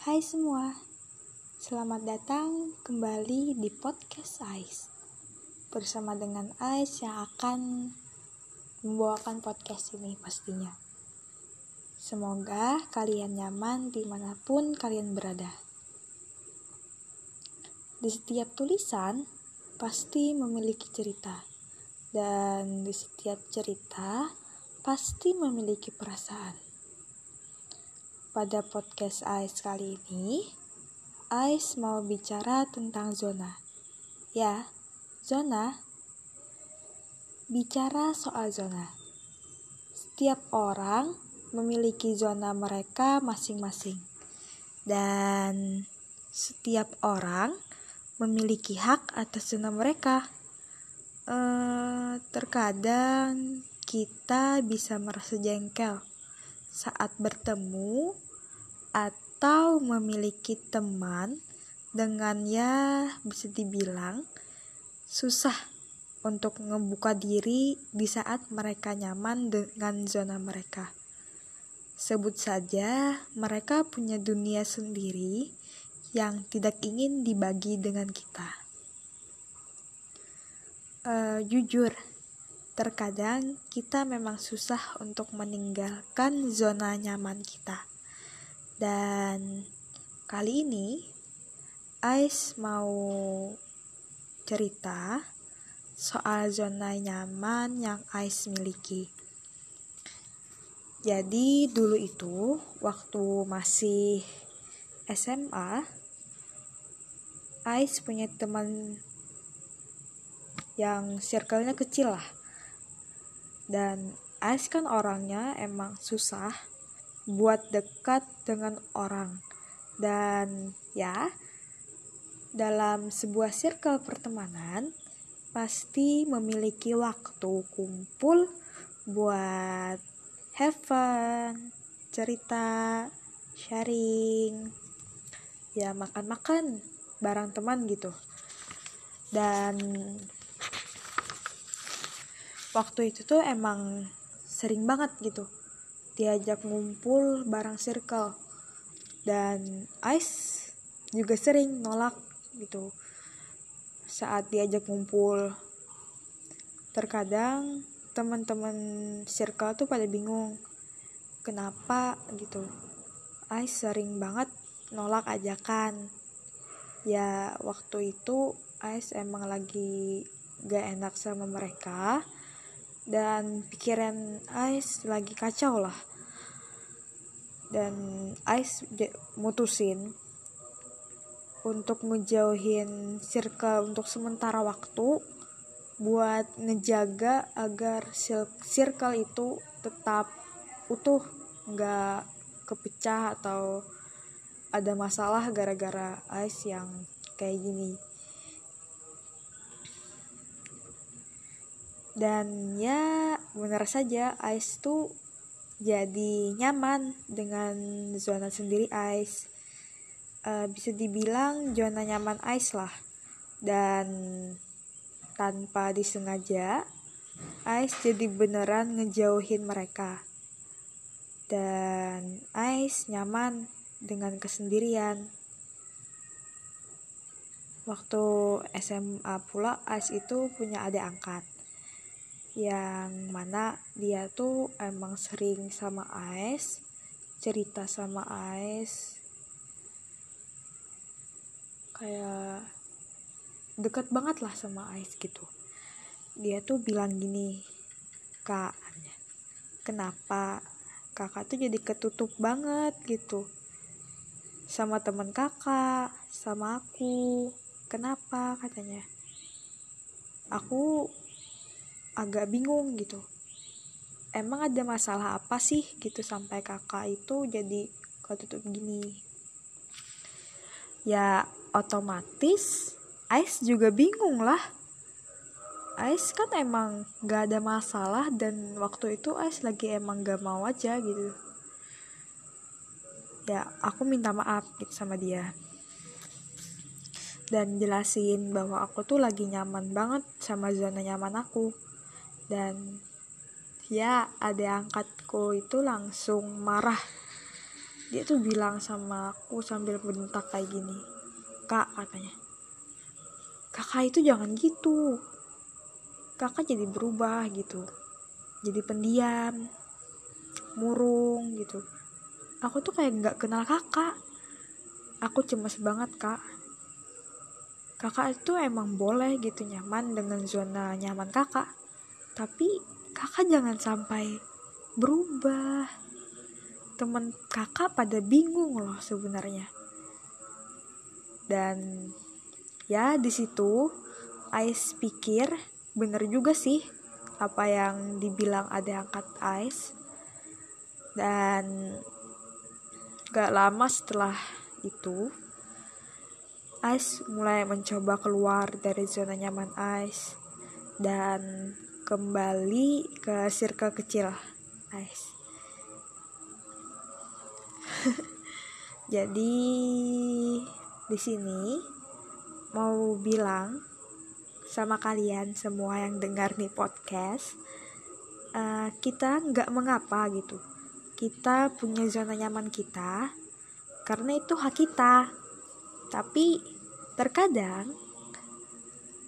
Hai semua, selamat datang kembali di podcast Ais bersama dengan Ais yang akan membawakan podcast ini pastinya. Semoga kalian nyaman dimanapun kalian berada. Di setiap tulisan pasti memiliki cerita, dan di setiap cerita pasti memiliki perasaan. Pada podcast Ais kali ini, Ais mau bicara tentang zona. Ya, zona. Bicara soal zona. Setiap orang memiliki zona mereka masing-masing. Dan setiap orang memiliki hak atas zona mereka. Terkadang kita bisa merasa jengkel saat bertemu atau memiliki teman dengan bisa dibilang susah untuk membuka diri di saat mereka nyaman dengan zona mereka. Sebut saja mereka punya dunia sendiri yang tidak ingin dibagi dengan kita. Jujur, terkadang kita memang susah untuk meninggalkan zona nyaman kita. Dan kali ini Ais mau cerita soal zona nyaman yang Ais miliki. Jadi dulu itu waktu masih SMA, Ais punya teman yang circle-nya kecil lah. Dan Ais kan orangnya emang susah buat dekat dengan orang. Dan dalam sebuah circle pertemanan pasti memiliki waktu kumpul buat have fun, cerita, sharing, makan-makan bareng teman gitu. Dan waktu itu tuh emang sering banget gitu diajak ngumpul bareng circle. Dan Ais juga sering nolak gitu saat diajak ngumpul. Terkadang teman-teman circle tuh pada bingung kenapa gitu Ais sering banget nolak ajakan. Waktu itu Ais emang lagi gak enak sama mereka, dan pikiran Ais lagi kacau lah. Dan Ais mutusin untuk ngejauhin circle untuk sementara waktu buat ngejaga agar circle itu tetap utuh, gak kepecah atau ada masalah gara-gara Ais yang kayak gini. Dan benar saja Ais tuh jadi nyaman dengan zona sendiri Ais. Bisa dibilang zona nyaman Ais lah. Dan tanpa disengaja Ais jadi beneran ngejauhin mereka. Dan Ais nyaman dengan kesendirian. Waktu SMA pula Ais itu punya adik angkat, yang mana dia tuh emang sering sama Ais, cerita sama Ais, kayak deket banget lah sama Ais gitu. Dia tuh bilang gini, "Kak, kenapa kakak tuh jadi ketutup banget gitu sama teman kakak, sama aku? Kenapa?" katanya. "Aku agak bingung gitu, emang ada masalah apa sih gitu sampai kakak itu jadi ketutup gini?" Otomatis Ais juga bingung lah. Ais kan emang gak ada masalah, dan waktu itu Ais lagi emang gak mau aja gitu. Aku minta maaf gitu sama dia dan jelasin bahwa aku tuh lagi nyaman banget sama zona nyaman aku. Dan adik angkatku itu langsung marah Dia tuh bilang sama aku sambil bentak kayak gini, "Kak," katanya, "kakak itu jangan gitu. Kakak jadi berubah gitu. Jadi pendiam, murung gitu. Aku tuh kayak gak kenal kakak. Aku cemas banget, Kak. Kakak itu emang boleh gitu nyaman dengan zona nyaman kakak, tapi kakak jangan sampai berubah. Temen kakak pada bingung loh sebenarnya." Dan ya di situ Ais pikir bener juga sih apa yang dibilang ada angkat Ais. Dan gak lama setelah itu Ais mulai mencoba keluar dari zona nyaman Ais dan kembali ke circle kecil Ais. Jadi di sini mau bilang sama kalian semua yang dengar nih podcast, kita nggak mengapa gitu. Kita punya zona nyaman kita karena itu hak kita. Tapi terkadang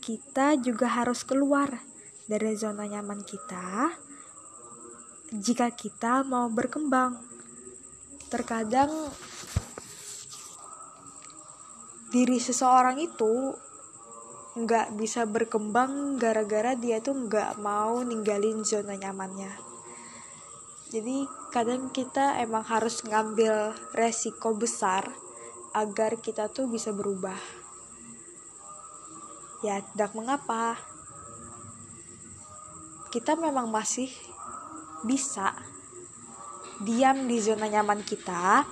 kita juga harus keluar dari zona nyaman kita jika kita mau berkembang. Terkadang diri seseorang itu nggak bisa berkembang gara-gara dia tuh nggak mau ninggalin zona nyamannya. Jadi kadang kita emang harus ngambil resiko besar agar kita tuh bisa berubah. Ya tidak mengapa, kita memang masih bisa diam di zona nyaman kita,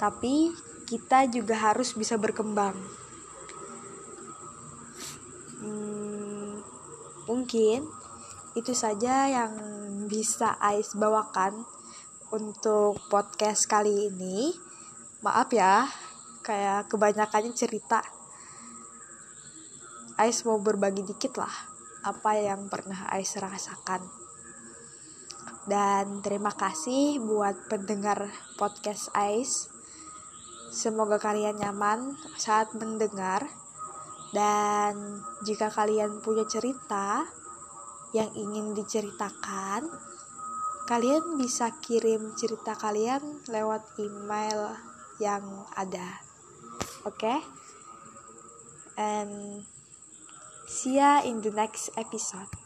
tapi kita juga harus bisa berkembang. Mungkin itu saja yang bisa Ais bawakan untuk podcast kali ini. Maaf ya, kayak kebanyakannya cerita. Ais mau berbagi dikit lah apa yang pernah Ais rasakan. Dan terima kasih buat pendengar podcast Ais. Semoga kalian nyaman saat mendengar. Dan jika kalian punya cerita yang ingin diceritakan, kalian bisa kirim cerita kalian lewat email yang ada. Okay? And see ya in the next episode.